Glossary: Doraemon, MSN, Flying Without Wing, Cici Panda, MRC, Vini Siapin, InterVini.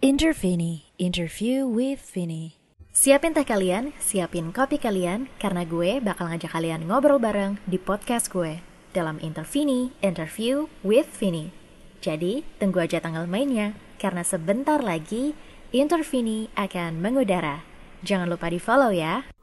InterVini, Interview with Vini. Siapin teh kalian, siapin kopi kalian, karena gue bakal ngajak kalian ngobrol bareng di podcast gue dalam InterVini, Interview with Vini. Jadi, tunggu aja tanggal mainnya, karena sebentar lagi InterVini akan mengudara. Jangan lupa di-follow ya.